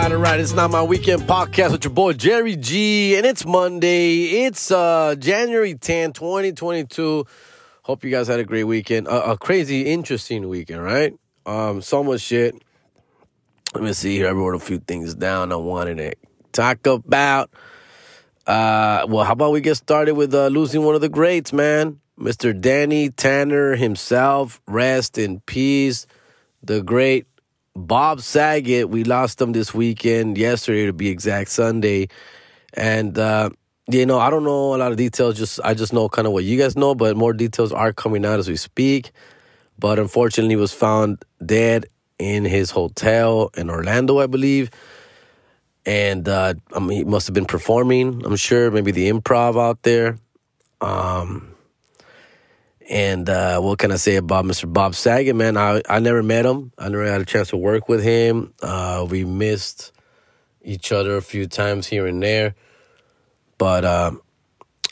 All right. It's Not My Weekend podcast with your boy, Jerry G. And it's Monday. It's January 10, 2022. Hope you guys had a great weekend. A crazy, interesting weekend, right? So much shit. Let me see here. I wrote a few things down I wanted to talk about. Well, how about we get started with losing one of the greats, man? Mr. Danny Tanner himself. Rest in peace. The great Bob Saget. We lost him this weekend, yesterday to be exact, Sunday. And, you know, I don't know a lot of details. I just know kind of what you guys know, but more details are coming out as we speak. But unfortunately, he was found dead in his hotel in Orlando, I believe. And I mean, he must have been performing, I'm sure, maybe the improv out there. And what can I say about Mr. Bob Saget, man? I never met him. I never had a chance to work with him. We missed each other a few times here and there. But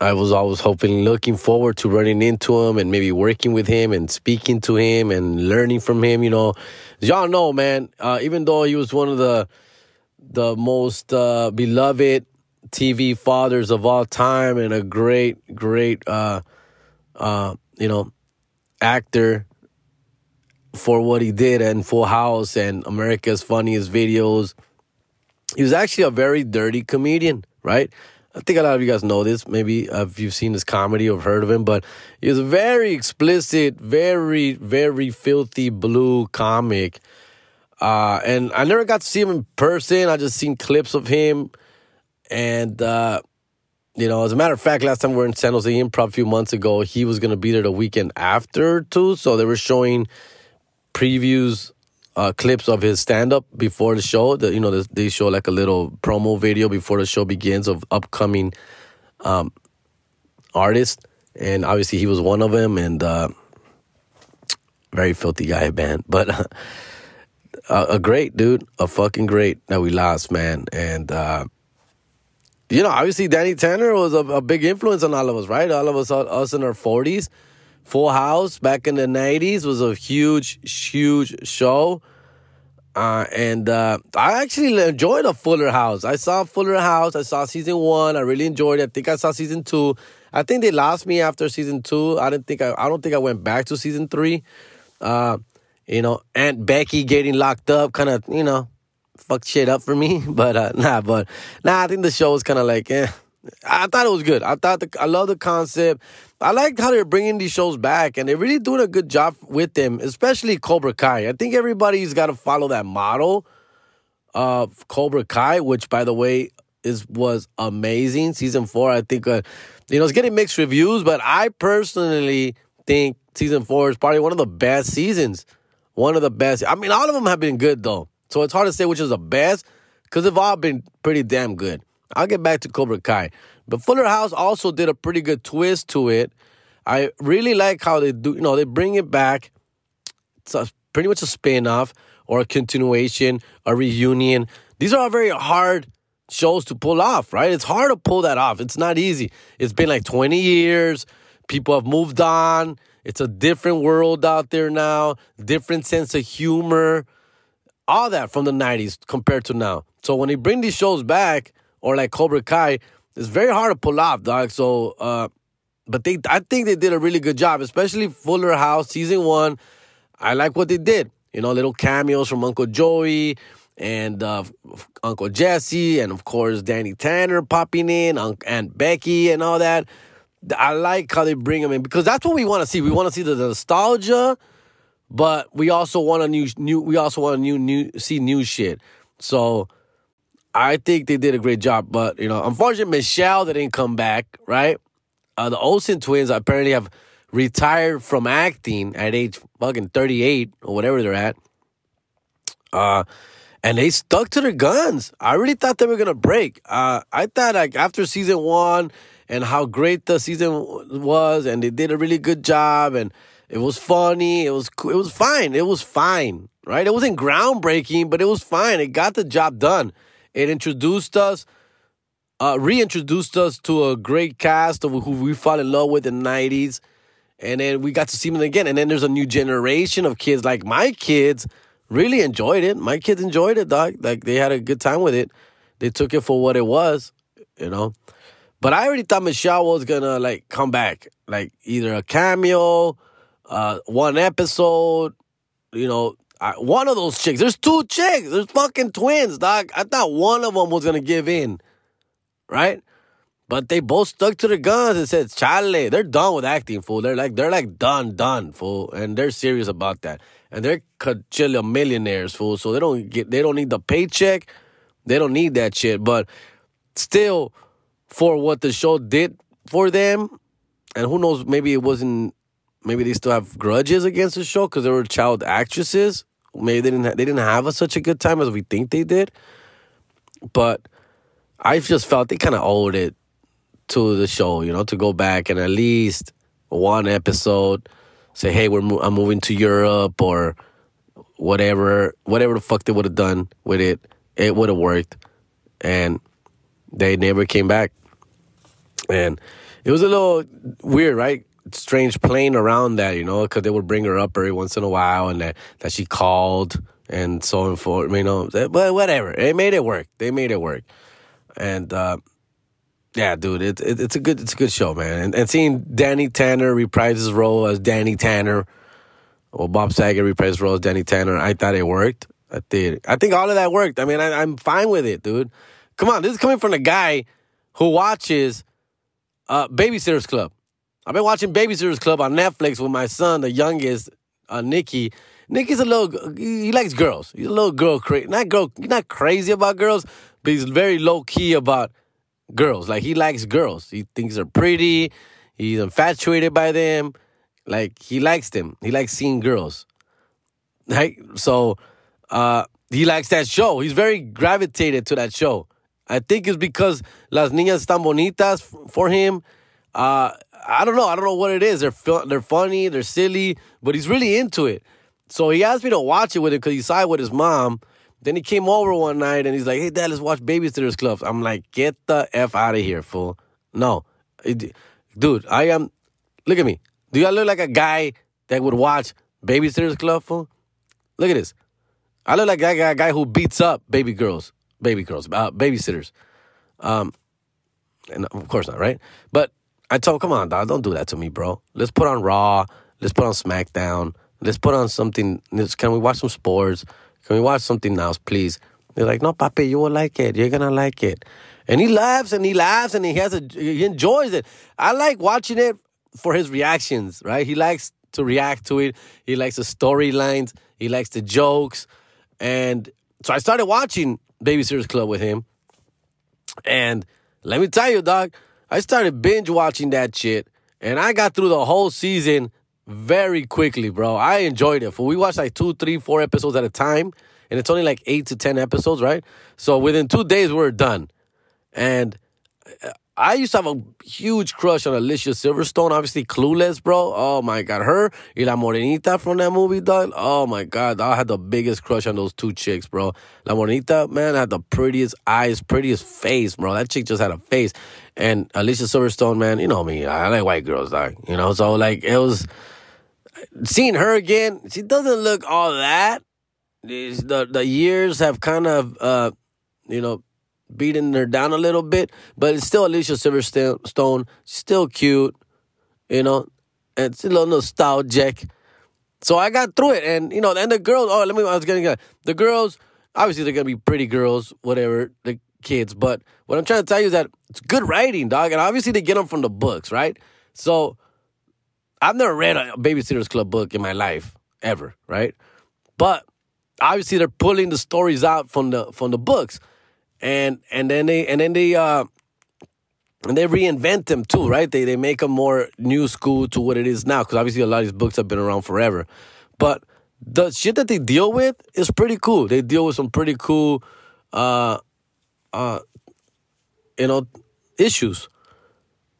I was always looking forward to running into him and maybe working with him and speaking to him and learning from him, you know. As y'all know, man, even though he was one of the most beloved TV fathers of all time and a great, you know, actor for what he did and Full House and America's Funniest Videos. He was actually a very dirty comedian, right? I think a lot of you guys know this. Maybe if you've seen his comedy or heard of him, but he was a very explicit, very, very filthy blue comic. And I never got to see him in person. I just seen clips of him. And, you know, as a matter of fact, last time we were in San Jose Improv a few months ago, he was going to be there the weekend after, too. So they were showing previews, clips of his stand-up before the show. You know, they show like a little promo video before the show begins of upcoming artists. And obviously he was one of them, and very filthy guy, man. But a great dude, a fucking great that we lost, man. And... you know, obviously, Danny Tanner was a big influence on all of us, right? All of us in our 40s. Full House back in the 90s was a huge show. And I actually enjoyed a Fuller House. I saw Fuller House. I saw season 1. I really enjoyed it. I think I saw season 2. I think they lost me after season 2. I don't think I went back to season 3. You know, Aunt Becky getting locked up kind of, you know, fucked shit up for me, but I think the show was kind of like, I thought it was good. I love the concept. I liked how they're bringing these shows back, and they're really doing a good job with them, especially Cobra Kai. I think everybody's got to follow that model of Cobra Kai, which, by the way, was amazing. Season 4, I think, you know, it's getting mixed reviews, but I personally think season 4 is probably one of the best seasons. One of the best. I mean, all of them have been good, though. So it's hard to say which is the best, because they've all been pretty damn good. I'll get back to Cobra Kai. But Fuller House also did a pretty good twist to it. I really like how they do, you know, they bring it back. It's pretty much a spin-off or a continuation, a reunion. These are all very hard shows to pull off, right? It's hard to pull that off. It's not easy. It's been like 20 years. People have moved on. It's a different world out there now, different sense of humor. All that from the 90s compared to now. So when they bring these shows back, or like Cobra Kai, it's very hard to pull off, dog. So, but I think they did a really good job, especially Fuller House season 1. I like what they did. You know, little cameos from Uncle Joey and Uncle Jesse, and of course Danny Tanner popping in, Aunt Becky, and all that. I like how they bring them in, because that's what we want to see. We want to see the nostalgia. But we also want a new shit. So I think they did a great job. But, you know, unfortunately, Michelle, they didn't come back, right? The Olsen twins apparently have retired from acting at age fucking 38 or whatever they're at. And they stuck to their guns. I really thought they were going to break. I thought, like, after season 1 and how great the season was, and they did a really good job, and... it was funny. It was cool. It was fine. It was fine, right? It wasn't groundbreaking, but it was fine. It got the job done. It reintroduced us to a great cast of who we fell in love with in the 90s. And then we got to see them again. And then there's a new generation of kids, like my kids, really enjoyed it. My kids enjoyed it, dog. Like, they had a good time with it. They took it for what it was, you know. But I already thought Michelle was going to, like, come back. Like, either a cameo, one episode, you know. One of those chicks. There's two chicks. There's fucking twins, dog. I thought one of them was going to give in, right? But they both stuck to their guns and said, chale, they're done with acting, fool. They're like done, fool. And they're serious about that. And they're cajillion millionaires, fool. So they don't need the paycheck. They don't need that shit. But still, for what the show did for them, and who knows, maybe they still have grudges against the show because they were child actresses. Maybe they didn't have such a good time as we think they did. But I just felt they kind of owed it to the show, you know, to go back and at least one episode say, hey, I'm moving to Europe or whatever the fuck they would have done with it. It would have worked, and they never came back. And it was a little weird, right? Strange playing around that, you know, because they would bring her up every once in a while, and that she called and so and forth, you know. But whatever, they made it work. And yeah, dude, it's a good show, man. And seeing Danny Tanner reprise his role as Danny Tanner, or Bob Saget reprise his role as Danny Tanner, I thought it worked. I did. I think all of that worked. I mean, I'm fine with it, dude. Come on, this is coming from a guy who watches Baby-Sitters Club. I've been watching Baby-Sitters Club on Netflix with my son, the youngest, Nicky. Nicky's a little. He likes girls. He's a little girl crazy. Not crazy about girls, but he's very low key about girls. Like, he likes girls. He thinks they're pretty. He's infatuated by them. Like, he likes them. He likes seeing girls. Right? So he likes that show. He's very gravitated to that show. I think it's because Las Niñas Están Bonitas for him. I don't know. I don't know what it is. They're funny. They're silly. But he's really into it. So he asked me to watch it with him because he saw it with his mom. Then he came over one night, and he's like, hey, Dad, let's watch Baby-Sitters Club. I'm like, get the F out of here, fool. No. Dude, I am... Look at me. Do I look like a guy that would watch Baby-Sitters Club, fool? Look at this. I look like a guy who beats up babysitters. And of course not, right? But I told him, come on, dog, don't do that to me, bro. Let's put on Raw. Let's put on SmackDown. Let's put on something. Can we watch some sports? Can we watch something else, please? They're like, no, papi, you will like it. You're going to like it. And he laughs, and he enjoys it. I like watching it for his reactions, right? He likes to react to it. He likes the storylines. He likes the jokes. And so I started watching Baby-Sitters Club with him. And let me tell you, dog, I started binge-watching that shit. And I got through the whole season very quickly, bro. I enjoyed it. We watched like 2, 3, 4 episodes at a time, and it's only like 8 to 10 episodes, right? So within 2 days, we're done. And I used to have a huge crush on Alicia Silverstone, obviously Clueless, bro. Oh, my God. Her y La Morenita from that movie, dog. Oh, my God. I had the biggest crush on those two chicks, bro. La Morenita, man, had the prettiest eyes, prettiest face, bro. That chick just had a face. And Alicia Silverstone, man, you know me. I like white girls, dog. You know, so, like, it was... Seeing her again, she doesn't look all that. The years have kind of, you know, beaten her down a little bit. But it's still Alicia Silverstone. Still cute, you know. And it's a little nostalgic. So I got through it. And, you know, and the girls, the girls, obviously they're going to be pretty girls, whatever, the kids. But what I'm trying to tell you is that it's good writing, dog. And obviously they get them from the books, right? So... I've never read a Baby-Sitters Club book in my life, ever, right? But obviously they're pulling the stories out from the books. And then they reinvent them too, right? They make them more new school to what it is now, because obviously a lot of these books have been around forever. But the shit that they deal with is pretty cool. They deal with some pretty cool you know, issues,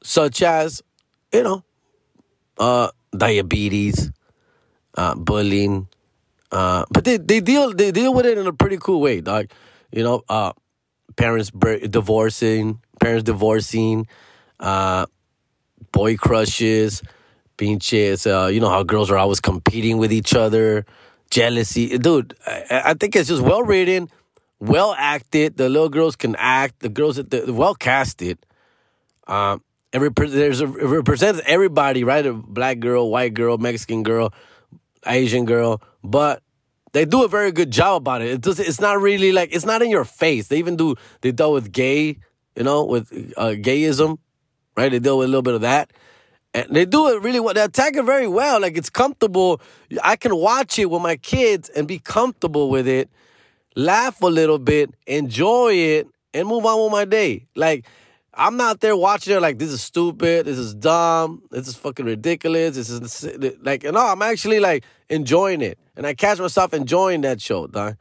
such as, you know, diabetes, bullying, but they deal with it in a pretty cool way, dog. You know, parents divorcing, boy crushes, pinches. You know how girls are always competing with each other. jealousy. Dude, I think it's just well written, well acted. The little girls can act. The girls are well casted. It represents everybody, right? A black girl, white girl, Mexican girl, Asian girl. But they do a very good job about it. It's not really like, it's not in your face. They dealt with gay, with gayism, right? They deal with a little bit of that. And they do it really well. They attack it very well. Like, it's comfortable. I can watch it with my kids and be comfortable with it, laugh a little bit, enjoy it, and move on with my day. Like, I'm not there watching it like, this is stupid, this is dumb, this is fucking ridiculous, this is like, I'm actually like enjoying it. And I catch myself enjoying that show, dog.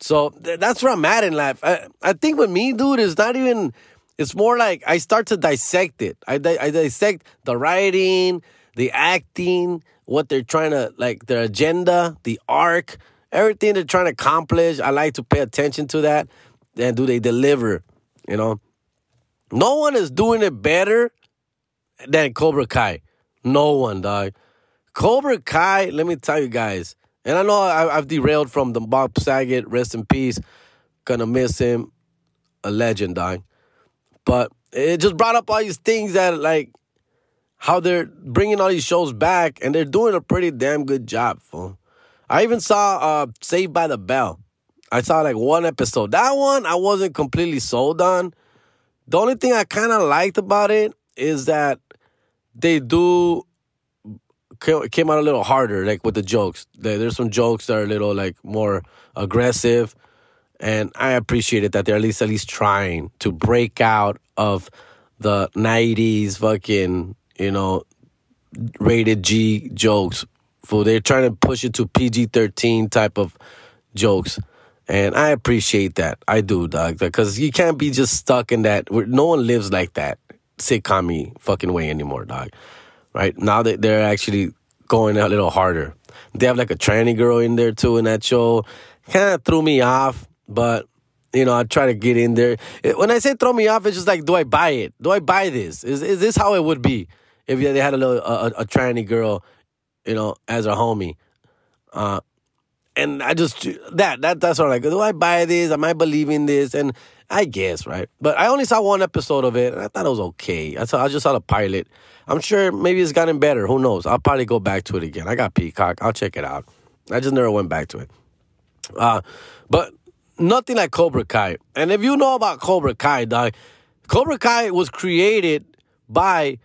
So that's where I'm at in life. I think with me, dude, it's not even... It's more like I start to dissect it. I dissect the writing, the acting, what they're trying to, like, their agenda, the arc, everything they're trying to accomplish. I like to pay attention to that. Then do they deliver, No one is doing it better than Cobra Kai. No one, dog. Cobra Kai, let me tell you guys, and I know I've derailed from the Bob Saget, rest in peace, gonna miss him, a legend, dog. But it just brought up all these things that, like, how they're bringing all these shows back, and they're doing a pretty damn good job, fool. I even saw Saved by the Bell. I saw, like, one episode. That one I wasn't completely sold on. The only thing I kind of liked about it is that they came out a little harder, like, with the jokes. There's some jokes that are a little, like, more aggressive. And I appreciated that they're at least trying to break out of the 90s fucking, rated G jokes. So they're trying to push it to PG-13 type of jokes. And I appreciate that. I do, dog. Because you can't be just stuck in that. No one lives like that sitcom-y fucking way anymore, dog. Right? Now they're actually going a little harder. They have like a tranny girl in there too in that show. Kind of threw me off. But, I try to get in there. When I say throw me off, it's just like, do I buy it? Do I buy this? Is this how it would be if they had a tranny girl, as a homie? And I just, that's what I'm like, do I buy this? Am I believing this? And I guess, right? But I only saw one episode of it, and I thought it was okay. I just saw the pilot. I'm sure maybe it's gotten better. Who knows? I'll probably go back to it again. I got Peacock. I'll check it out. I just never went back to it. But nothing like Cobra Kai. And if you know about Cobra Kai, dog, Cobra Kai was created by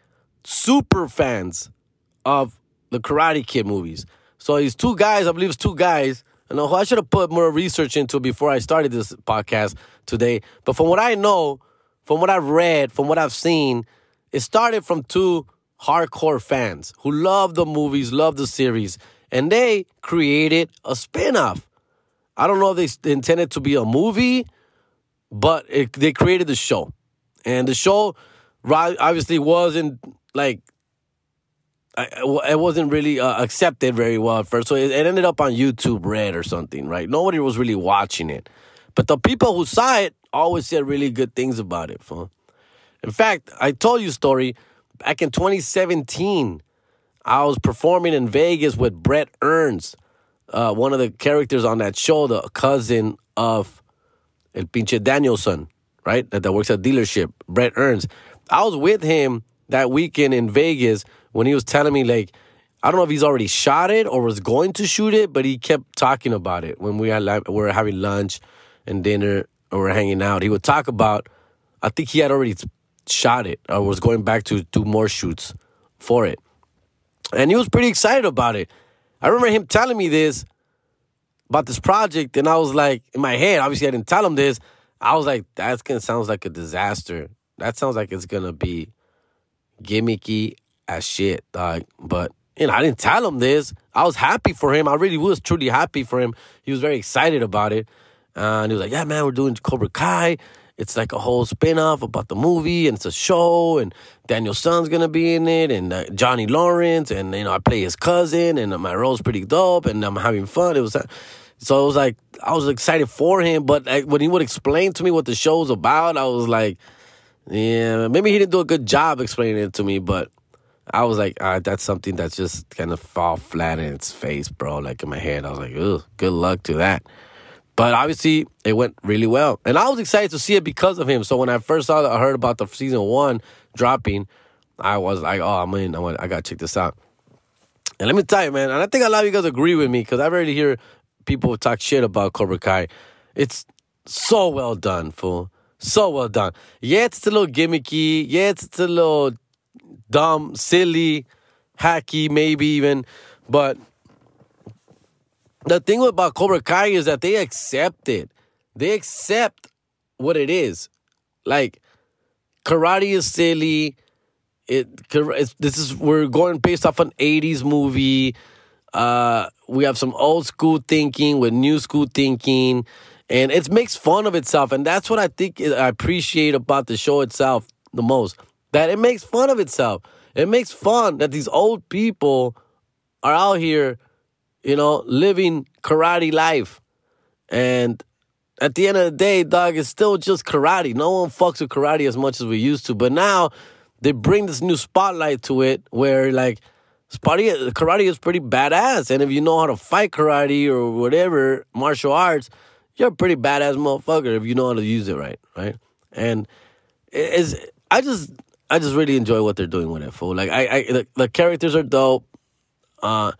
super fans of the Karate Kid movies. So these two guys, I believe it's two guys, I should have put more research into before I started this podcast today. But from what I know, from what I've read, from what I've seen, it started from two hardcore fans who love the movies, love the series, and they created a spinoff. I don't know if they intended to be a movie, but they created the show. And the show obviously wasn't, like, it wasn't really accepted very well at first. So it ended up on YouTube Red or something, right? Nobody was really watching it. But the people who saw it always said really good things about it. Huh? In fact, I told you a story. Back in 2017, I was performing in Vegas with Brett Ernst. One of the characters on that show, the cousin of El Pinche Daniel-san, right? That works at dealership, Brett Ernst. I was with him that weekend in Vegas when he was telling me, like, I don't know if he's already shot it or was going to shoot it, but he kept talking about it when we were having lunch and dinner or we were hanging out. He would talk about, I think he had already shot it or was going back to do more shoots for it. And he was pretty excited about it. I remember him telling me this, about this project, and I was like, in my head, obviously I didn't tell him this, I was like, that's gonna sound like a disaster. That sounds like it's gonna be gimmicky as shit, dog. But, I didn't tell him this. I was happy for him. I really was truly happy for him. He was very excited about it. And he was like, yeah, man, we're doing Cobra Kai. It's like a whole spin-off about the movie, and it's a show, and Daniel-san's going to be in it, and Johnny Lawrence, and, I play his cousin, and my role's pretty dope, and I'm having fun. So it was like, I was excited for him, but when he would explain to me what the show's about, I was like, yeah, maybe he didn't do a good job explaining it to me, but I was like, that's something that's just gonna fall flat in its face, bro. Like in my head, I was like, ugh, good luck to that. But obviously, it went really well. And I was excited to see it because of him. So when I first saw that, I heard about the season one dropping, I was like, oh, I'm in. I gotta check this out. And let me tell you, man, and I think a lot of you guys agree with me because I rarely hear people talk shit about Cobra Kai. It's so well done, fool. So well done. Yeah, it's a little gimmicky. Yeah, it's a little dumb, silly, hacky, maybe even. But the thing about Cobra Kai is that they accept it. They accept what it is. Like, karate is silly. We're going based off an 80s movie. We have some old school thinking with new school thinking. And it makes fun of itself. And that's what I think I appreciate about the show itself the most. That it makes fun of itself. It makes fun that these old people are out here, you know, living karate life. And at the end of the day, dog, it's still just karate. No one fucks with karate as much as we used to. But now they bring this new spotlight to it where, like, karate is pretty badass. And if you know how to fight karate or whatever, martial arts, you're a pretty badass motherfucker if you know how to use it right? And I just really enjoy what they're doing with it, fool. Like, the characters are dope. That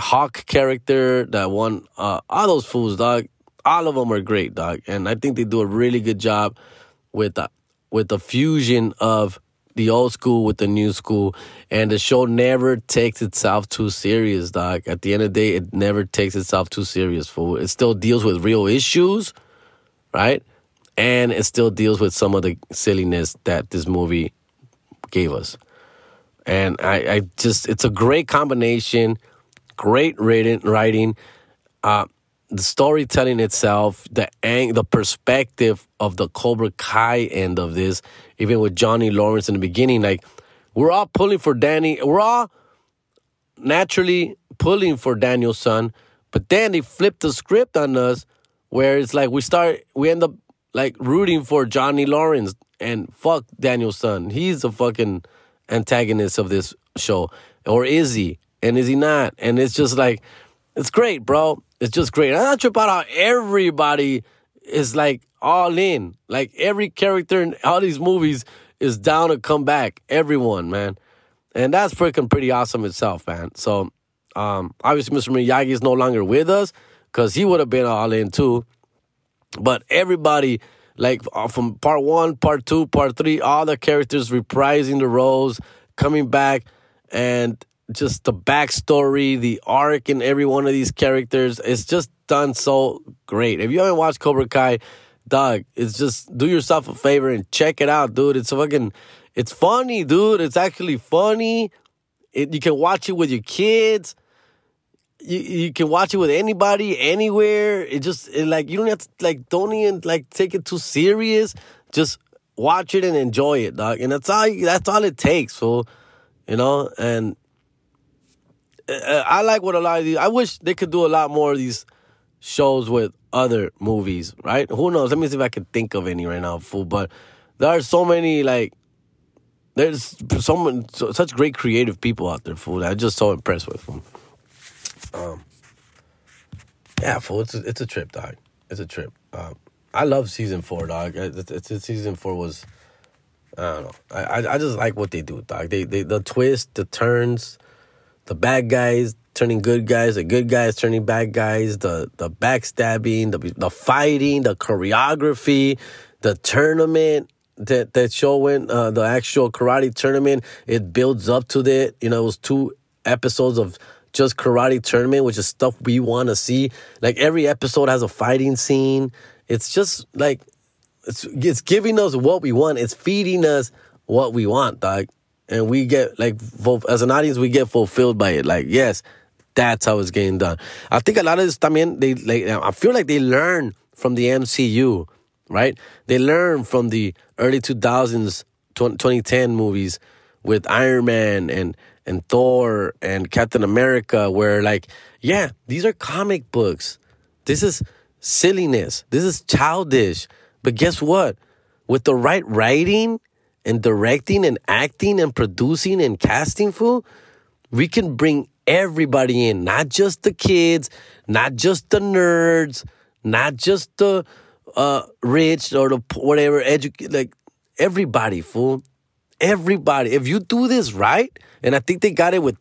Hawk character, that one, all those fools, dog, all of them are great, dog. And I think they do a really good job with the fusion of the old school with the new school. And the show never takes itself too serious, dog. At the end of the day, it never takes itself too serious, fool. It still deals with real issues, right? And it still deals with some of the silliness that this movie gave us. And it's a great combination. Great writing. The storytelling itself, the perspective of the Cobra Kai end of this, even with Johnny Lawrence in the beginning, like, we're all pulling for Danny. We're all naturally pulling for Daniel-san, but then they flip the script on us where it's like we end up, like, rooting for Johnny Lawrence and fuck Daniel-san. He's the fucking antagonist of this show. Or is he? And is he not? And it's just like, it's great, bro. It's just great. I'm not sure about how everybody is, like, all in. Like, every character in all these movies is down to come back. Everyone, man. And that's freaking pretty awesome itself, man. So, obviously, Mr. Miyagi is no longer with us because he would have been all in, too. But everybody, like, from part one, part two, part three, all the characters reprising the roles, coming back, and just the backstory, the arc in every one of these characters, it's just done so great. If you haven't watched Cobra Kai, dog, it's just, do yourself a favor and check it out, dude. It's funny, dude. It's actually funny. You can watch it with your kids. You can watch it with anybody, anywhere. You don't have to, don't even, take it too serious. Just watch it and enjoy it, dog. And that's all it takes, fool. You know, and I like what a lot of these... I wish they could do a lot more of these shows with other movies, right? Who knows? Let me see if I can think of any right now, fool. But there are so many, There's such great creative people out there, fool, that I'm just so impressed with, fool. Yeah, fool, it's a trip, dog. It's a trip. I love Season 4, dog. Season 4 was... I don't know. I just like what they do, dog. The twist, the turns... The bad guys turning good guys, the good guys turning bad guys, the backstabbing, the fighting, the choreography, the tournament that show went, the actual karate tournament, it builds up to that. You know, it was 2 episodes of just karate tournament, which is stuff we want to see. Like, every episode has a fighting scene. It's just, like, it's giving us what we want. It's feeding us what we want, dog. And we get, as an audience, we get fulfilled by it. Like, yes, that's how it's getting done. I think a lot of this, también, I feel like they learn from the MCU, right? They learn from the early 2000s, 2010 movies with Iron Man and Thor and Captain America, where, these are comic books. This is silliness. This is childish. But guess what? With the right writing and directing and acting and producing and casting, fool, we can bring everybody in, not just the kids, not just the nerds, not just the rich or the whatever, like everybody, fool. Everybody. If you do this right, and I think they got it with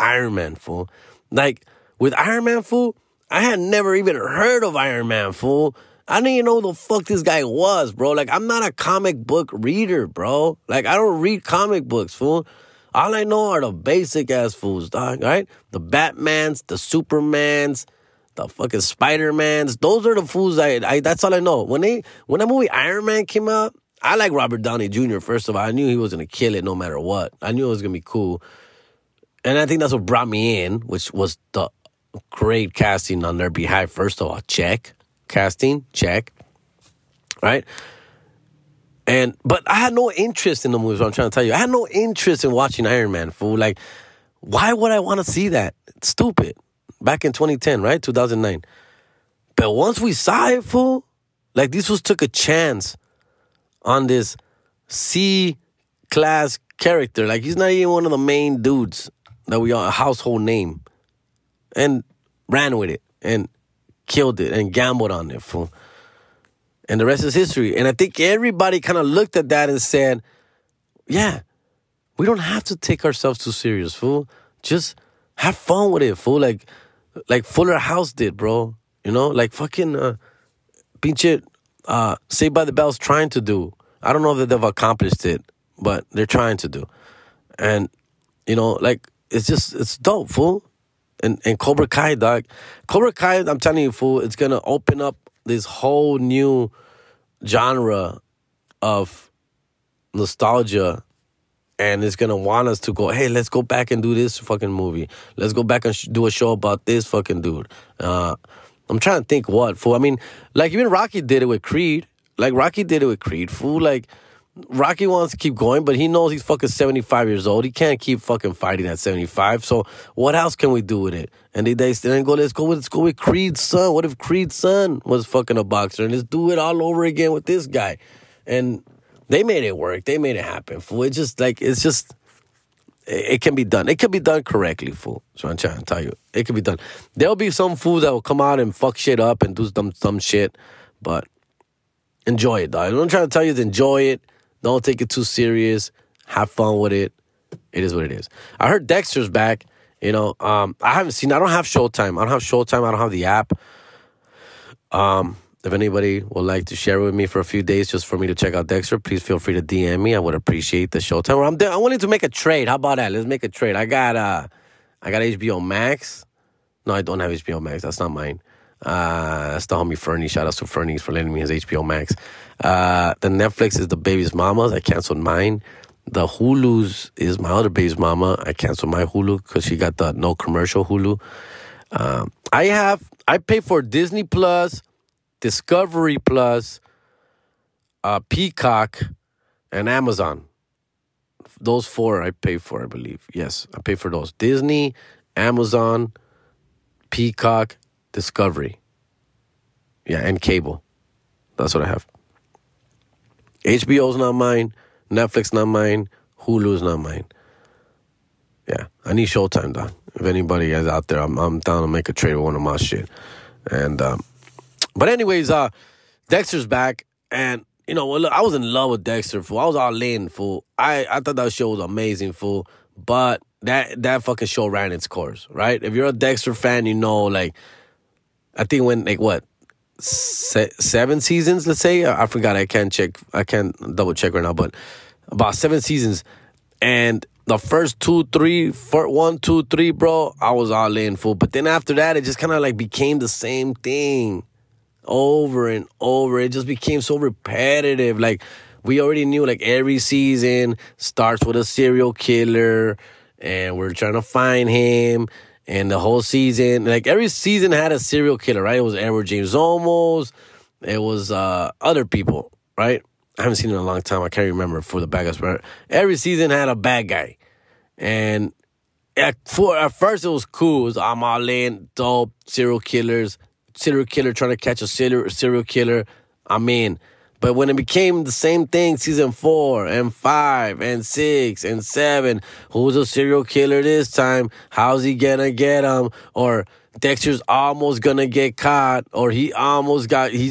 Iron Man, fool. Like, with Iron Man, fool, I had never even heard of Iron Man, fool. I didn't even know who the fuck this guy was, bro. Like, I'm not a comic book reader, bro. Like, I don't read comic books, fool. All I know are the basic-ass fools, dog, right? The Batmans, the Supermans, the fucking Spider-Mans. Those are the fools that's all I know. When that movie Iron Man came out, I like Robert Downey Jr., first of all. I knew he was going to kill it no matter what. I knew it was going to be cool. And I think that's what brought me in, which was the great casting on their behalf. First of all, check. Casting, check. Right? But I had no interest in the movies, what I'm trying to tell you. I had no interest in watching Iron Man, fool. Like, why would I want to see that? It's stupid. Back in 2010, right? 2009. But once we saw it, fool, like, these fools took a chance on this C-class character. Like, he's not even one of the main dudes that we are, a household name. And ran with it. And killed it. And gambled on it, fool. And the rest is history. And I think everybody kind of looked at that and said, yeah, we don't have to take ourselves too serious, fool. Just have fun with it, fool. Like Fuller House did, bro. You know? Like fucking pinche Saved by the Bell's trying to do. I don't know that they've accomplished it, but they're trying to do. And, you know, like, it's dope, fool. And Cobra Kai, dog. Cobra Kai, I'm telling you, fool, it's going to open up this whole new genre of nostalgia. And it's going to want us to go, hey, let's go back and do this fucking movie. Let's go back and do a show about this fucking dude. I'm trying to think what, fool. I mean, like, even Rocky did it with Creed. Like, Rocky did it with Creed, fool. Like, Rocky wants to keep going, but he knows he's fucking 75 years old. He can't keep fucking fighting at 75. So what else can we do with it? And they then go, let's go with Creed's son. What if Creed's son was fucking a boxer? And let's do it all over again with this guy. And they made it work. They made it happen, fool. It's just like, it can be done. It can be done correctly, fool. So I'm trying to tell you. It can be done. There'll be some fools that will come out and fuck shit up and do some shit, but enjoy it, dog. What I'm trying to tell you is enjoy it. Don't take it too serious. Have fun with it. It is what it is. I heard Dexter's back. You know, I don't have Showtime. I don't have the app. If anybody would like to share with me for a few days just for me to check out Dexter, please feel free to DM me. I would appreciate the Showtime. I wanted to make a trade. How about that? Let's make a trade. I got HBO Max. No, I don't have HBO Max. That's not mine. That's the homie Fernie. Shout out to Fernie for lending me his HBO Max. The Netflix is the baby's mama's. I canceled mine. The Hulu's is my other baby's mama. I canceled my Hulu because she got the no commercial Hulu. I pay for Disney Plus, Discovery Plus, Peacock, and Amazon. Those four I pay for, I believe. Yes, I pay for those. Disney, Amazon, Peacock, Discovery. Yeah, and cable. That's what I have. HBO's not mine. Netflix not mine. Hulu's not mine. Yeah, I need Showtime, dog. If anybody is out there, I'm down to make a trade with one of my shit. And, but anyways, Dexter's back, and, you know, I was in love with Dexter, fool. I was all in, fool. I thought that show was amazing, fool, but that fucking show ran its course, right? If you're a Dexter fan, you know, like, I think when, like, what, 7 seasons, let's say? I forgot, I can't double check right now, but about 7 seasons, and the first 1, 2, 3, bro, I was all in, fool. But then after that, it just kind of like became the same thing over and over. It just became so repetitive. Like, we already knew, like, every season starts with a serial killer, and we're trying to find him. And the whole season, like, every season had a serial killer, right? It was Edward James Olmos. It was other people, right? I haven't seen it in a long time. I can't remember for the bad guys. But every season had a bad guy. And at first it was cool. It was I'm all in, dope, serial killers. Serial killer trying to catch a serial killer. I'm in. But when it became the same thing, season 4 and 5 and 6 and 7, who's a serial killer this time? How's he gonna get him? Or Dexter's almost gonna get caught, or he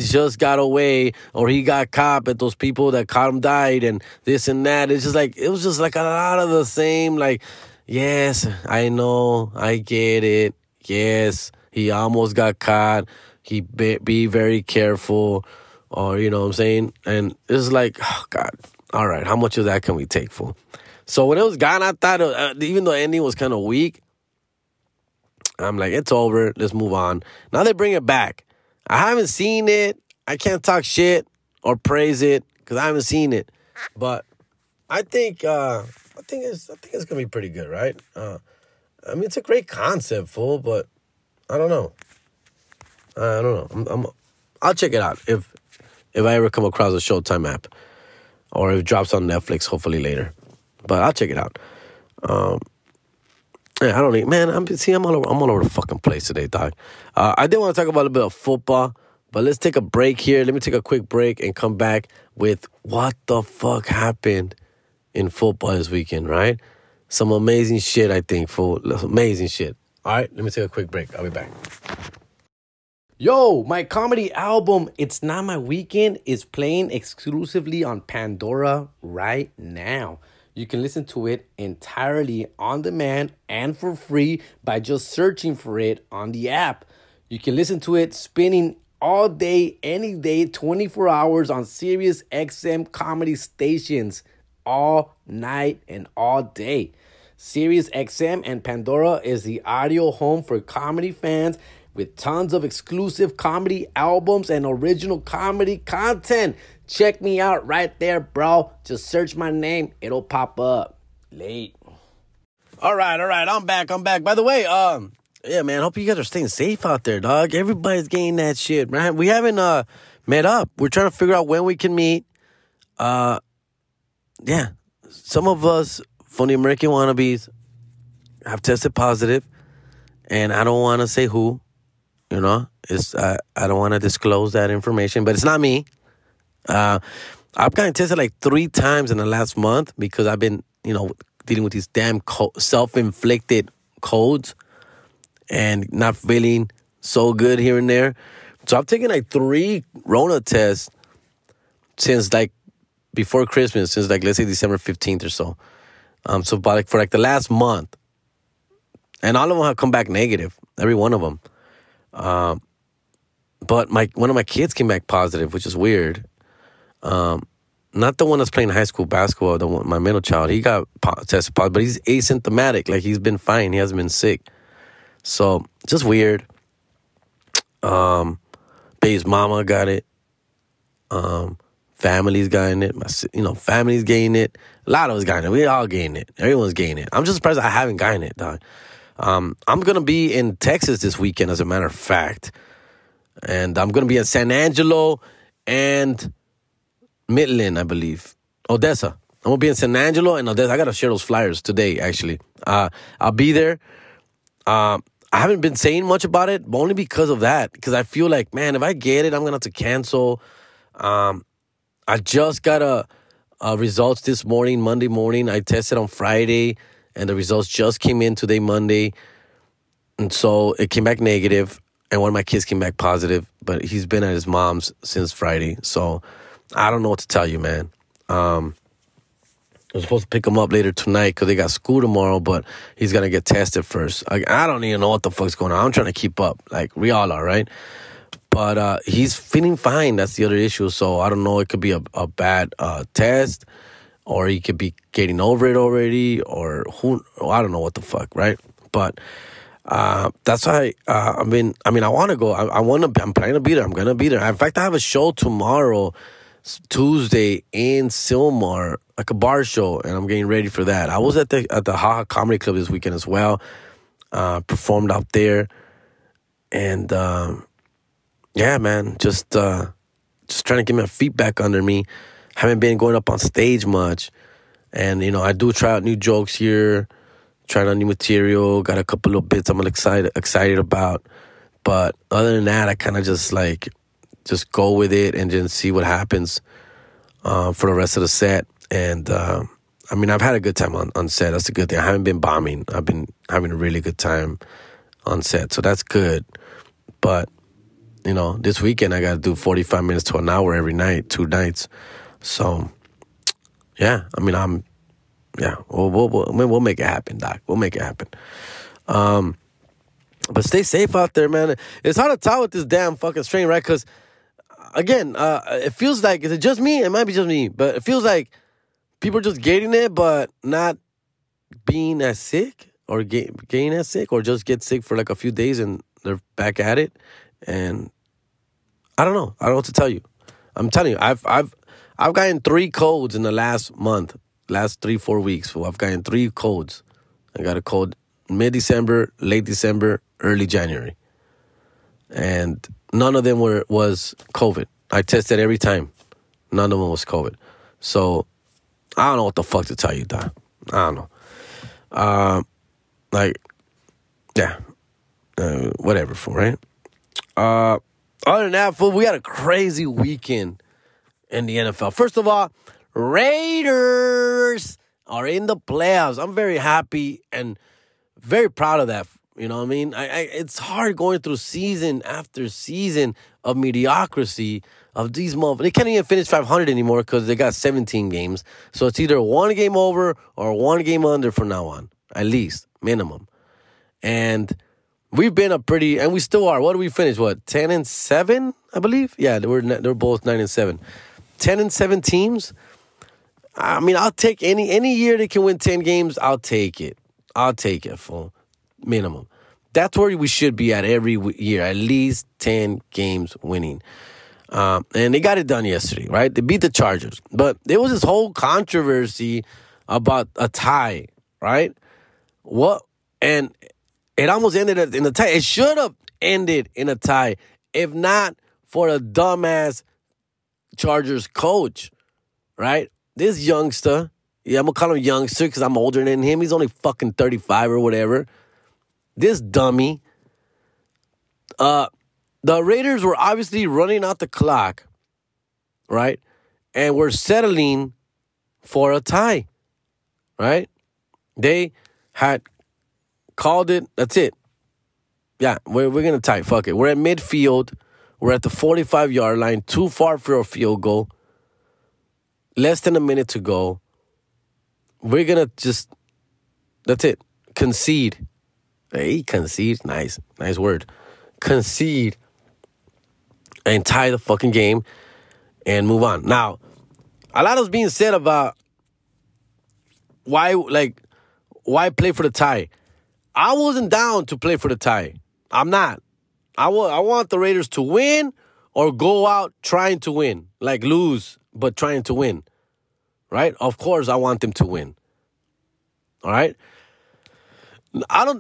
just got away, or he got caught, but those people that caught him died, and this and that. It's just like, it was just like a lot of the same, like, yes, I know, I get it. Yes, he almost got caught. He be very careful, or, you know what I'm saying? And it's like, oh, God, all right, how much of that can we take for? So when it was gone, I thought, even though the ending was kind of weak, I'm like, it's over. Let's move on. Now they bring it back. I haven't seen it. I can't talk shit or praise it because I haven't seen it. But I think it's gonna be pretty good, right? I mean, it's a great concept, fool. But I don't know. I'll check it out if I ever come across a Showtime app, or if it drops on Netflix, hopefully later. But I'll check it out. I don't need, man. I'm all over the fucking place today, dog. I did want to talk about a bit of football, but let's take a break here. Let me take a quick break and come back with what the fuck happened in football this weekend, right? Some amazing shit, I think, fool. Amazing shit. All right, let me take a quick break. I'll be back. Yo, my comedy album, It's Not My Weekend, is playing exclusively on Pandora right now. You can listen to it entirely on demand and for free by just searching for it on the app. You can listen to it spinning all day, any day, 24 hours on Sirius XM comedy stations all night and all day. Sirius XM and Pandora is the audio home for comedy fans with tons of exclusive comedy albums and original comedy content. Check me out right there, bro. Just search my name. It'll pop up. Late. All right. I'm back. By the way, yeah, man, hope you guys are staying safe out there, dog. Everybody's getting that shit, right? We haven't met up. We're trying to figure out when we can meet. Yeah. Some of us, funny American wannabes, have tested positive, and I don't want to say who, you know. It's I don't want to disclose that information, but it's not me. I've gotten tested like 3 times in the last month because I've been, you know, dealing with these damn self-inflicted colds and not feeling so good here and there. So I've taken like 3 Rona tests since like before Christmas, since like, let's say December 15th or so. So about like for like the last month. And all of them have come back negative, every one of them. But one of my kids came back positive, which is weird. Not the one that's playing high school basketball, my middle child. He got tested positive, but he's asymptomatic. Like, he's been fine. He hasn't been sick. So, just weird. Babe's mama got it. Family's gotten it. Family's getting it. A lot of us gotten it. We all getting it. Everyone's getting it. I'm just surprised I haven't gotten it, dog. I'm going to be in Texas this weekend, as a matter of fact. And I'm going to be at San Angelo and Midland, I believe. Odessa. I'm going to be in San Angelo and Odessa. I got to share those flyers today, actually. I'll be there. I haven't been saying much about it, but only because of that. Because I feel like, man, if I get it, I'm going to have to cancel. I just got results this morning, Monday morning. I tested on Friday, and the results just came in today, Monday. And so it came back negative, and one of my kids came back positive. But he's been at his mom's since Friday, so I don't know what to tell you, man. I'm supposed to pick him up later tonight because they got school tomorrow, but he's going to get tested first. I don't even know what the fuck's going on. I'm trying to keep up. Like, we all are, right? But he's feeling fine. That's the other issue. So, I don't know. It could be a bad test, or he could be getting over it already, or I don't know what the fuck, right? But that's why, I want to go. I'm planning to be there. I'm going to be there. In fact, I have a show tomorrow, Tuesday, in Silmar, like a bar show, and I'm getting ready for that. I was at the Haha Comedy Club this weekend as well, performed out there, and yeah, man, just trying to get my feet back under me. Haven't been going up on stage much, and you know, I do try out new jokes here, trying out new material. Got a couple of bits I'm excited about, but other than that, I kind of just like just go with it and then see what happens for the rest of the set. And I mean, I've had a good time on set. That's a good thing. I haven't been bombing. I've been having a really good time on set, so that's good. But you know, this weekend I got to do 45 minutes to an hour every night, 2 nights. So yeah, I mean, we'll make it happen, Doc. We'll make it happen. But stay safe out there, man. It's hard to tell with this damn fucking strain, right? Because, again, it feels like, is it just me? It might be just me, but it feels like people are just getting it, but not being as sick or getting as sick, or just get sick for like a few days and they're back at it. And I don't know. I don't know what to tell you. I'm telling you, I've gotten 3 colds in the last month, last 3-4 weeks. So I've gotten 3 colds. I got a cold mid-December, late December, early January. And none of them was COVID. I tested every time. None of them was COVID. So I don't know what the fuck to tell you, Doc. I don't know. Whatever, fool, right? Other than that, fool, we had a crazy weekend in the NFL. First of all, Raiders are in the playoffs. I'm very happy and very proud of that. You know what I mean? It's hard going through season after season of mediocrity of these motherfuckers. They can't even finish 500 anymore because they got 17 games. So it's either 1 game over or 1 game under from now on, at least, minimum. And we've been and we still are. What do we finish? What, 10-7, I believe? Yeah, they're both 9-7. 10-7 teams. I mean, I'll take any year they can win 10 games, I'll take it. I'll take it, fool. Minimum. That's where we should be at every year, at least 10 games winning. And they got it done yesterday, right? They beat the Chargers. But there was this whole controversy about a tie, right? And it almost ended in a tie. It should have ended in a tie if not for a dumbass Chargers coach, right? This youngster, yeah, I'm going to call him youngster because I'm older than him. He's only fucking 35 or whatever. This dummy. The Raiders were obviously running out the clock, right? And were settling for a tie, right? They had called it. That's it. Yeah, we're going to tie. Fuck it. We're at midfield. We're at the 45-yard line. Too far for a field goal. Less than a minute to go. We're going to just, that's it, concede. Hey, concede, nice word. Concede and tie the fucking game and move on. Now, a lot is being said about why play for the tie. I wasn't down to play for the tie. I'm not. I want the Raiders to win or go out trying to win, like lose, but trying to win. Right? Of course, I want them to win. All right?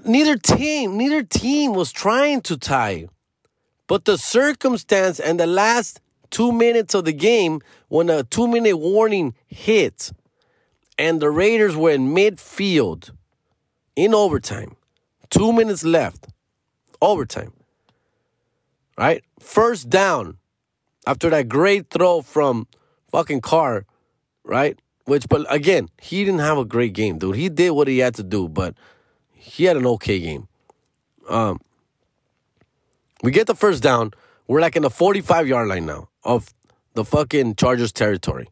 Neither team was trying to tie. But the circumstance and the last 2 minutes of the game, when a 2-minute warning hit and the Raiders were in midfield in overtime, 2 minutes left, overtime, right? First down after that great throw from fucking Carr, right? But again, he didn't have a great game, dude. He did what he had to do, but he had an okay game. We get the first down. We're like in the 45-yard line now of the fucking Chargers territory.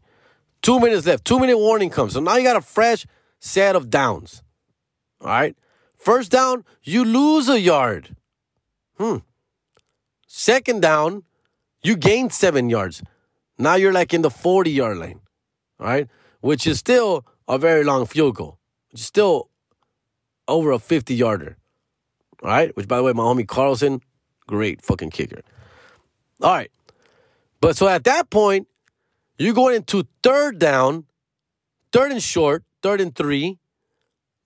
2 minutes left. 2-minute warning comes. So now you got a fresh set of downs. All right? First down, you lose a yard. Second down, you gain 7 yards. Now you're like in the 40-yard line. All right? Which is still a very long field goal. Which is still over a 50-yarder. All right? Which, by the way, my homie Carlson, great fucking kicker. All right. But so at that point, you're going into third down, 3rd and short, 3rd and 3,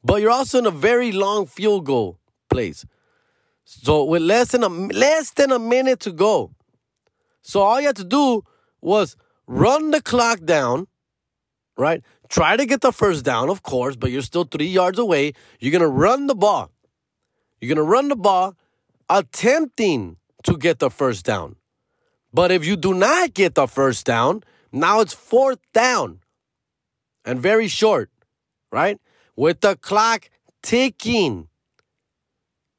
but you're also in a very long field goal place. So with less than a minute to go. So all you had to do was run the clock down, right? Try to get the first down, of course, but you're still 3 yards away. You're going to run the ball. You're going to run the ball attempting to get the first down. But if you do not get the first down, now it's fourth down and very short, right? With the clock ticking,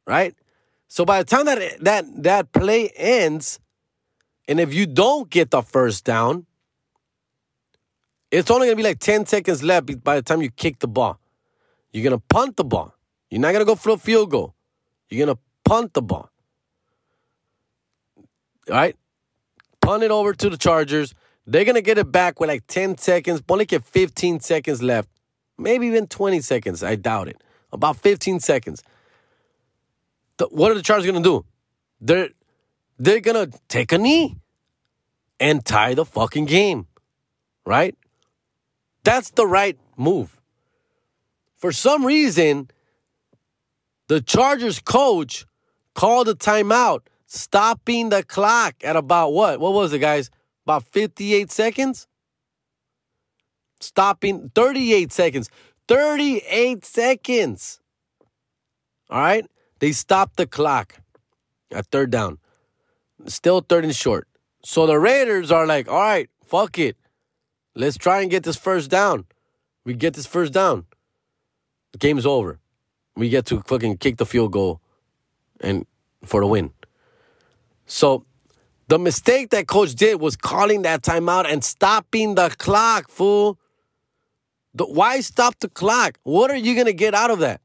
right? So by the time that play ends, and if you don't get the first down, it's only going to be like 10 seconds left by the time you kick the ball. You're going to punt the ball. You're not going to go for a field goal. You're going to punt the ball. All right? Punt it over to the Chargers. They're going to get it back with like 10 seconds, only get 15 seconds left. Maybe even 20 seconds. I doubt it. About 15 seconds. What are the Chargers going to do? They're going to take a knee and tie the fucking game, right? That's the right move. For some reason, the Chargers coach called a timeout, stopping the clock at about what? What was it, guys? About 58 seconds? Stopping 38 seconds. 38 seconds. All right? They stopped the clock at third down. Still third and short. So the Raiders are like, all right, fuck it. Let's try and get this first down. We get this first down. The game's over. We get to fucking kick the field goal and for the win. So the mistake that coach did was calling that timeout and stopping the clock, fool. Why stop the clock? What are you going to get out of that?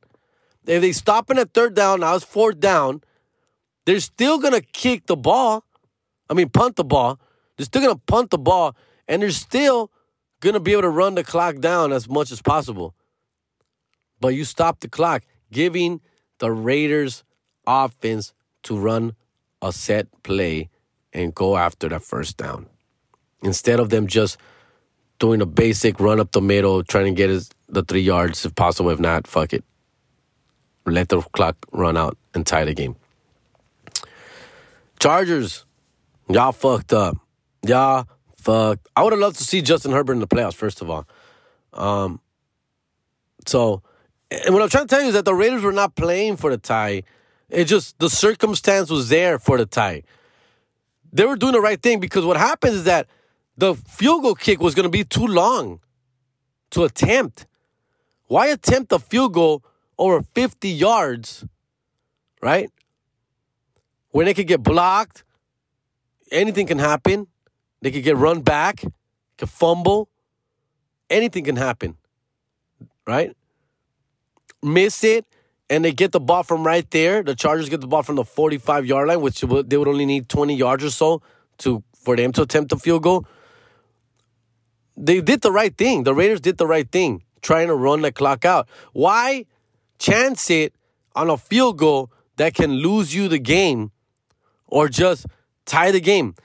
If they stop in a third down, now it's fourth down, they're still going to kick the ball. I mean, punt the ball. They're still going to punt the ball, and they're still going to be able to run the clock down as much as possible. But you stop the clock, giving the Raiders offense to run a set play and go after that first down. Instead of them just doing a basic run up the middle, trying to get the 3 yards if possible. If not, fuck it. Let the clock run out and tie the game. Chargers, y'all fucked up. Y'all fucked. I would have loved to see Justin Herbert in the playoffs, first of all. And what I'm trying to tell you is that the Raiders were not playing for the tie. It just, the circumstance was there for the tie. They were doing the right thing because what happens is that the field goal kick was going to be too long to attempt. Why attempt a field goal over 50 yards, right? When they could get blocked, anything can happen. They could get run back, could fumble. Anything can happen, right? Miss it, and they get the ball from right there. The Chargers get the ball from the 45-yard line, which they would only need 20 yards or so for them to attempt a field goal. They did the right thing. The Raiders did the right thing, trying to run the clock out. Why chance it on a field goal that can lose you the game or just tie the game?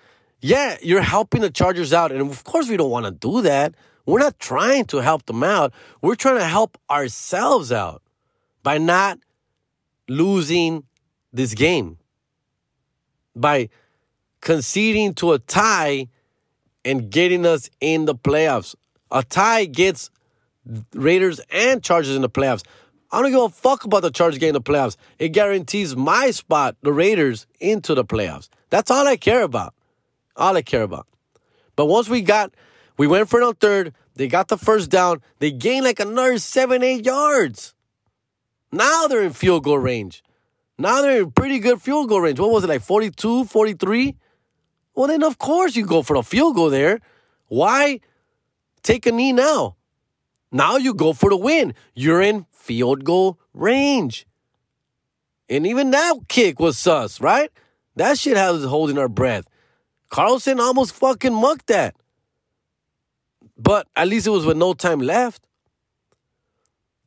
Yeah, you're helping the Chargers out, and of course we don't want to do that. We're not trying to help them out. We're trying to help ourselves out by not losing this game, by conceding to a tie and getting us in the playoffs. A tie gets Raiders and Chargers in the playoffs. I don't give a fuck about the Chargers getting the playoffs. It guarantees my spot, the Raiders, into the playoffs. That's all I care about. All I care about. But once we went for it on third. They got the first down. They gained like another 7-8 yards. Now they're in field goal range. Now they're in pretty good field goal range. What was it, like 42, 43? Well, then of course you go for a field goal there. Why take a knee now? Now you go for the win. You're in field goal range. And even that kick was sus, right? That shit has us holding our breath. Carlson almost fucking mucked that. But at least it was with no time left.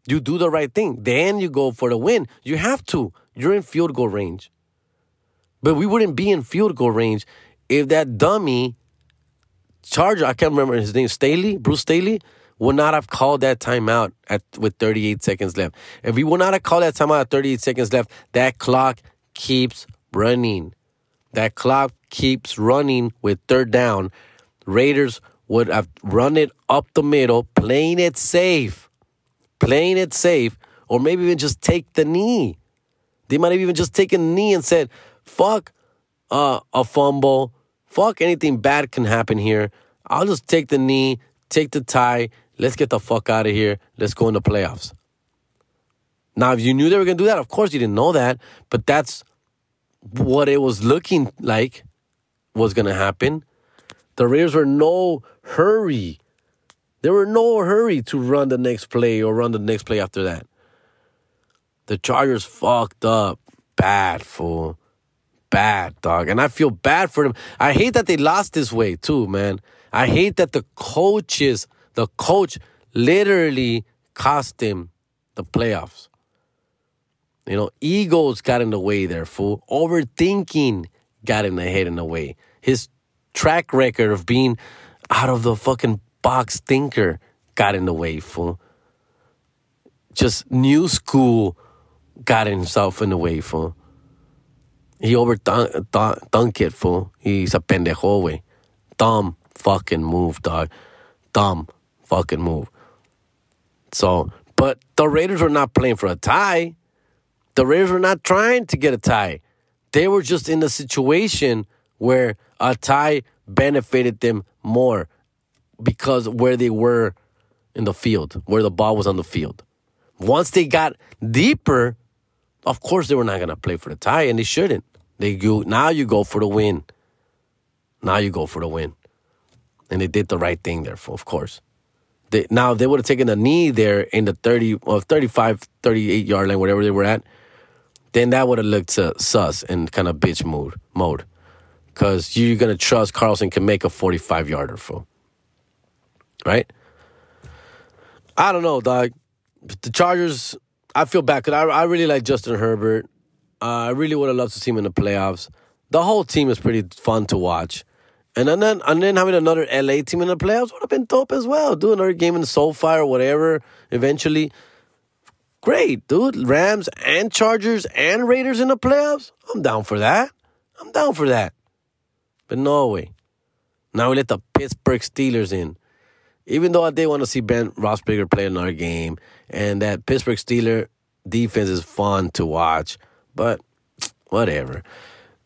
You do the right thing. Then you go for the win. You have to. You're in field goal range. But we wouldn't be in field goal range if that dummy Charger, I can't remember his name, Bruce Staley, would not have called that timeout with 38 seconds left. If we would not have called that timeout at 38 seconds left, that clock keeps running. That clock keeps running with third down. Raiders would have run it up the middle, playing it safe, or maybe even just take the knee. They might have even just taken a knee and said, fuck a fumble, Fuck, anything bad can happen here. I'll just take the knee, take the tie. Let's get the fuck out of here. Let's go in the playoffs. Now, if you knew they were going to do that, of course you didn't know that. But that's what it was looking like was going to happen. The Raiders were in no hurry. They were in no hurry to run the next play or run the next play after that. The Chargers fucked up. Bad, fool. Bad, dog. And I feel bad for them. I hate that they lost this way, too, man. I hate that the coach literally cost them the playoffs. You know, egos got in the way there, fool. Overthinking got in the head in the way. His track record of being out of the fucking box thinker got in the way, fool. Just new school got himself in the way, fool. He overthunk it, fool. He's a pendejo, way. Dumb fucking move, dog. Dumb fucking move. So, but the Raiders were not playing for a tie. The Raiders were not trying to get a tie. They were just in a situation where a tie benefited them more because where they were in the field, where the ball was on the field. Once they got deeper, of course they were not going to play for the tie, and they shouldn't. Now you go for the win. Now you go for the win. And they did the right thing there, of course. Now, if they would have taken a knee there in the 35, 38-yard line, whatever they were at, then that would have looked sus and kind of bitch mode. Because you're going to trust Carlson can make a 45-yarder, fool. Right? I don't know, dog. The Chargers, I feel bad because I really like Justin Herbert. I really would have loved to see him in the playoffs. The whole team is pretty fun to watch. And then having another LA team in the playoffs would have been dope as well. Do another game in SoFi or whatever eventually. Great, dude. Rams and Chargers and Raiders in the playoffs. I'm down for that. But no way. Now we let the Pittsburgh Steelers in. Even though I did want to see Ben Roethlisberger play another game. And that Pittsburgh Steelers defense is fun to watch. But whatever.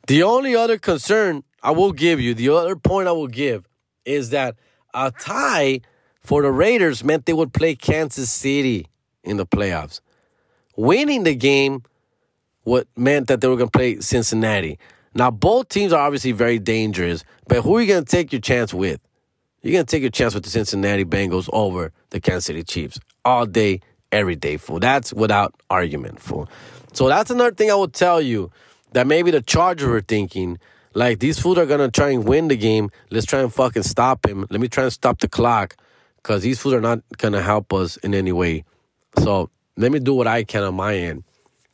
The only other concern I will give you, the other point I will give, is that a tie for the Raiders meant they would play Kansas City in the playoffs. Winning the game meant that they were going to play Cincinnati. Now, both teams are obviously very dangerous, but who are you going to take your chance with? You're going to take your chance with the Cincinnati Bengals over the Kansas City Chiefs all day, every day, fool. That's without argument, fool. So that's another thing I will tell you that maybe the Chargers were thinking. Like, these fools are going to try and win the game. Let's try and fucking stop him. Let me try and stop the clock because these fools are not going to help us in any way. So let me do what I can on my end.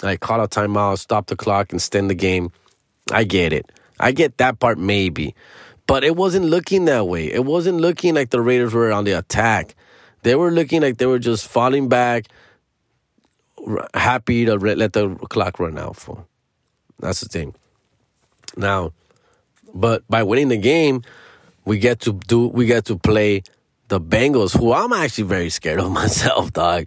Like, call a timeout, stop the clock, and extend the game. I get it. I get that part maybe. But it wasn't looking that way. It wasn't looking like the Raiders were on the attack. They were looking like they were just falling back, happy to let the clock run out, fool. That's the thing. Now, but by winning the game, we get to play the Bengals, who I'm actually very scared of myself, dog.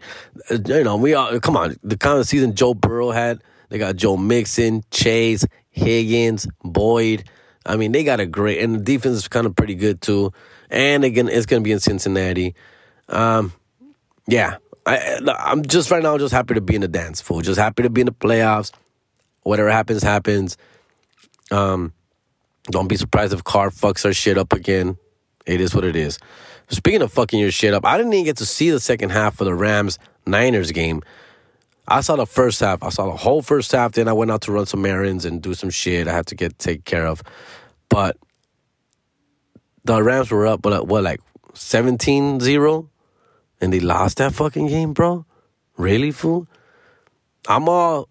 You know, the kind of season Joe Burrow had, they got Joe Mixon, Chase, Higgins, Boyd. I mean, they got a great, and the defense is kind of pretty good too. And again, it's going to be in Cincinnati. Yeah, I'm just right now just happy to be in the dance, fool. Just happy to be in the playoffs. Whatever happens, happens. Don't be surprised if Carr fucks our shit up again. It is what it is. Speaking of fucking your shit up, I didn't even get to see the second half of the Rams-Niners game. I saw the first half. I saw the whole first half. Then I went out to run some errands and do some shit I had to get taken care of. But the Rams were up, like 17-0? And they lost that fucking game, bro? Really, fool? I'm all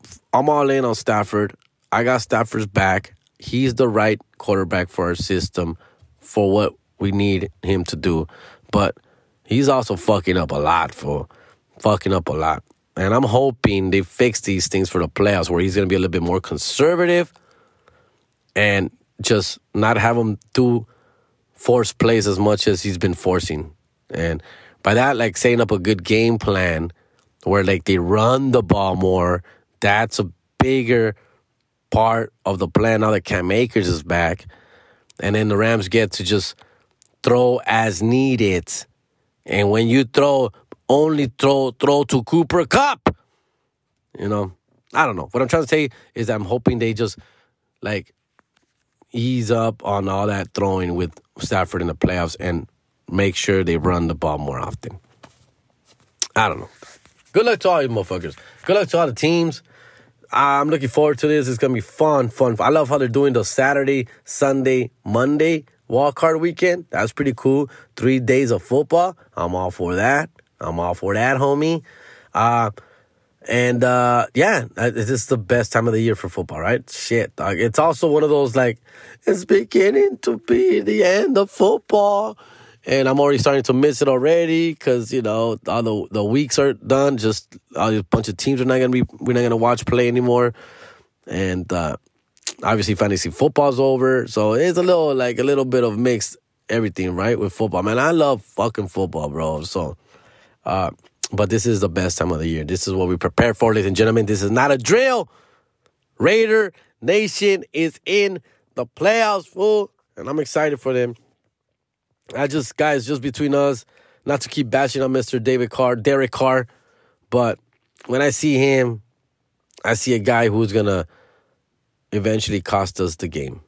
in on Stafford. I got Stafford's back. He's the right quarterback for our system for what we need him to do. But he's also fucking up a lot, fool. Fucking up a lot. And I'm hoping they fix these things for the playoffs where he's going to be a little bit more conservative and just not have him do forced plays as much as he's been forcing. And by that, like setting up a good game plan where like they run the ball more, that's a bigger part of the plan now that Cam Akers is back. And then the Rams get to just throw as needed. And when you throw, only throw to Cooper Kupp. You know, I don't know. What I'm trying to say is I'm hoping they just, like, ease up on all that throwing with Stafford in the playoffs and make sure they run the ball more often. I don't know. Good luck to all you motherfuckers. Good luck to all the teams. I'm looking forward to this. It's going to be fun. I love how they're doing the Saturday, Sunday, Monday wildcard weekend. That's pretty cool. 3 days of football. I'm all for that. I'm all for that, homie. Yeah, it's just the best time of the year for football, right? Shit, dog. It's also one of those, like, it's beginning to be the end of football. And I'm already starting to miss it already because, you know, all the weeks are done. Just a bunch of teams we're not going to watch play anymore. And obviously fantasy football's over. So it's a little bit of mixed everything, right, with football. Man, I love fucking football, bro. So, but this is the best time of the year. This is what we prepare for, ladies and gentlemen. This is not a drill. Raider Nation is in the playoffs, fool. And I'm excited for them. Guys, just between us, not to keep bashing on Mr. Derek Carr, but when I see him, I see a guy who's going to eventually cost us the game.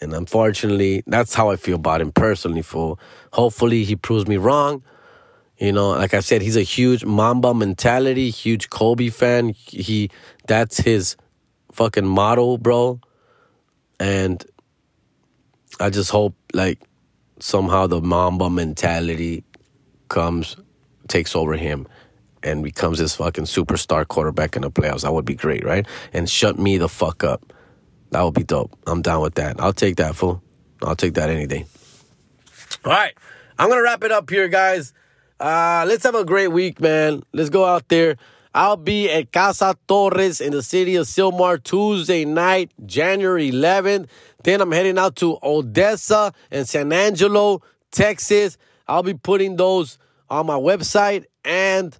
And unfortunately, that's how I feel about him personally, fool. Hopefully, he proves me wrong. You know, like I said, he's a huge Mamba mentality, huge Kobe fan. That's his fucking motto, bro. And I just hope, like, somehow the Mamba mentality takes over him and becomes this fucking superstar quarterback in the playoffs. That would be great, right? And shut me the fuck up. That would be dope. I'm down with that. I'll take that, fool. I'll take that any day. All right. I'm going to wrap it up here, guys. Let's have a great week, man. Let's go out there. I'll be at Casa Torres in the city of Silmar Tuesday night, January 11th. Then I'm heading out to Odessa and San Angelo, Texas. I'll be putting those on my website and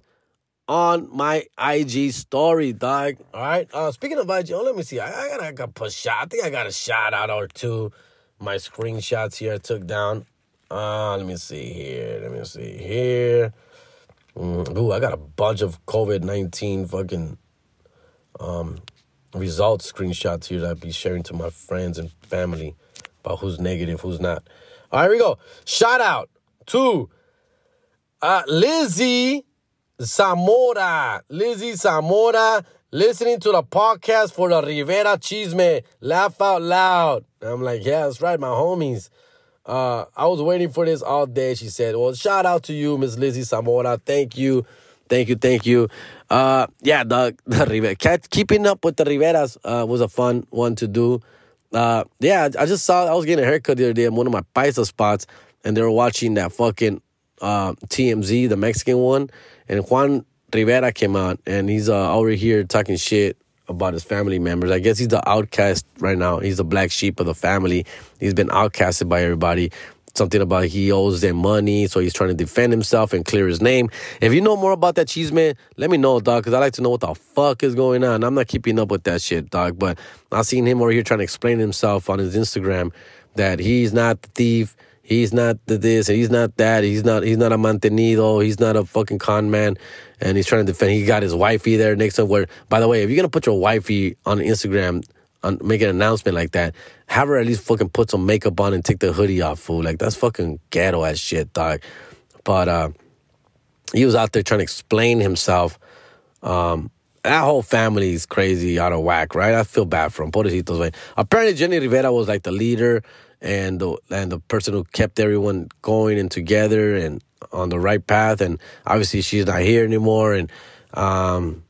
on my IG story, dog. All right. Speaking of IG, let me see. I gotta put a shot. I think I got a shout out or two. My screenshots here I took down. Let me see here. Ooh, I got a bunch of COVID-19 fucking results screenshots here that I'll be sharing to my friends and family about who's negative, who's not. All right, here we go. Shout out to Lizzie Zamora. Lizzie Zamora, listening to the podcast for the Rivera Chisme. Laugh out loud. I'm like, yeah, that's right, my homies. I was waiting for this all day, she said. Well, shout out to you, Miss Lizzie Zamora. Thank you. Yeah, the Rivera. Keeping up with the Riveras was a fun one to do. Yeah, I just saw, I was getting a haircut the other day in one of my paisa spots, and they were watching that fucking TMZ, the Mexican one, and Juan Rivera came out, and he's over here talking shit about his family members. I guess he's the outcast right now. He's the black sheep of the family. He's been outcasted by everybody. Something about he owes them money, so he's trying to defend himself and clear his name. If you know more about that cheese, man, let me know, dog, because I like to know what the fuck is going on. I'm not keeping up with that shit, dog, but I've seen him over here trying to explain himself on his Instagram that he's not the thief, he's not the this, and he's not that, he's not a mantenido, he's not a fucking con man, and he's trying to defend. He got his wifey there next to him. Where, by the way, if you're going to put your wifey on Instagram, make an announcement like that, have her at least fucking put some makeup on and take the hoodie off, fool. Like, that's fucking ghetto ass shit, dog. But he was out there trying to explain himself. That whole family is crazy, out of whack, right? I feel bad for him. Pobrecitos, right? Apparently, Jenny Rivera was like the leader and the person who kept everyone going and together and on the right path. And obviously, she's not here anymore. And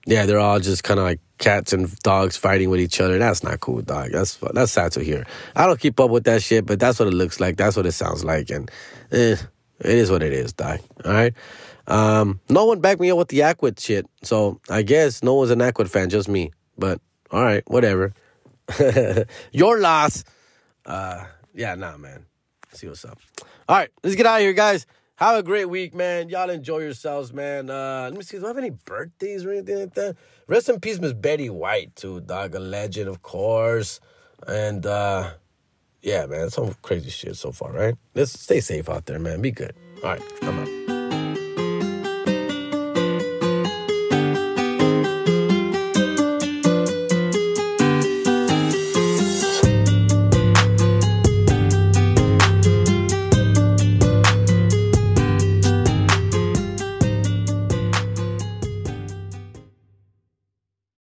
yeah, they're all just kind of like cats and dogs fighting with each other. That's not cool, dog. That's sad to hear. I don't keep up with that shit, but that's what it looks like. That's what it sounds like. And it is what it is, dog. All right? No one backed me up with the Akwid shit. So I guess no one's an Akwid fan, just me. But all right, whatever. Your loss. Yeah, nah, man. See what's up. All right, let's get out of here, guys. Have a great week, man. Y'all enjoy yourselves, man. Let me see. Do I have any birthdays or anything like that? Rest in peace, Miss Betty White, too, dog. A legend, of course. And yeah, man, some crazy shit so far, right? Let's stay safe out there, man. Be good. All right, I'm out.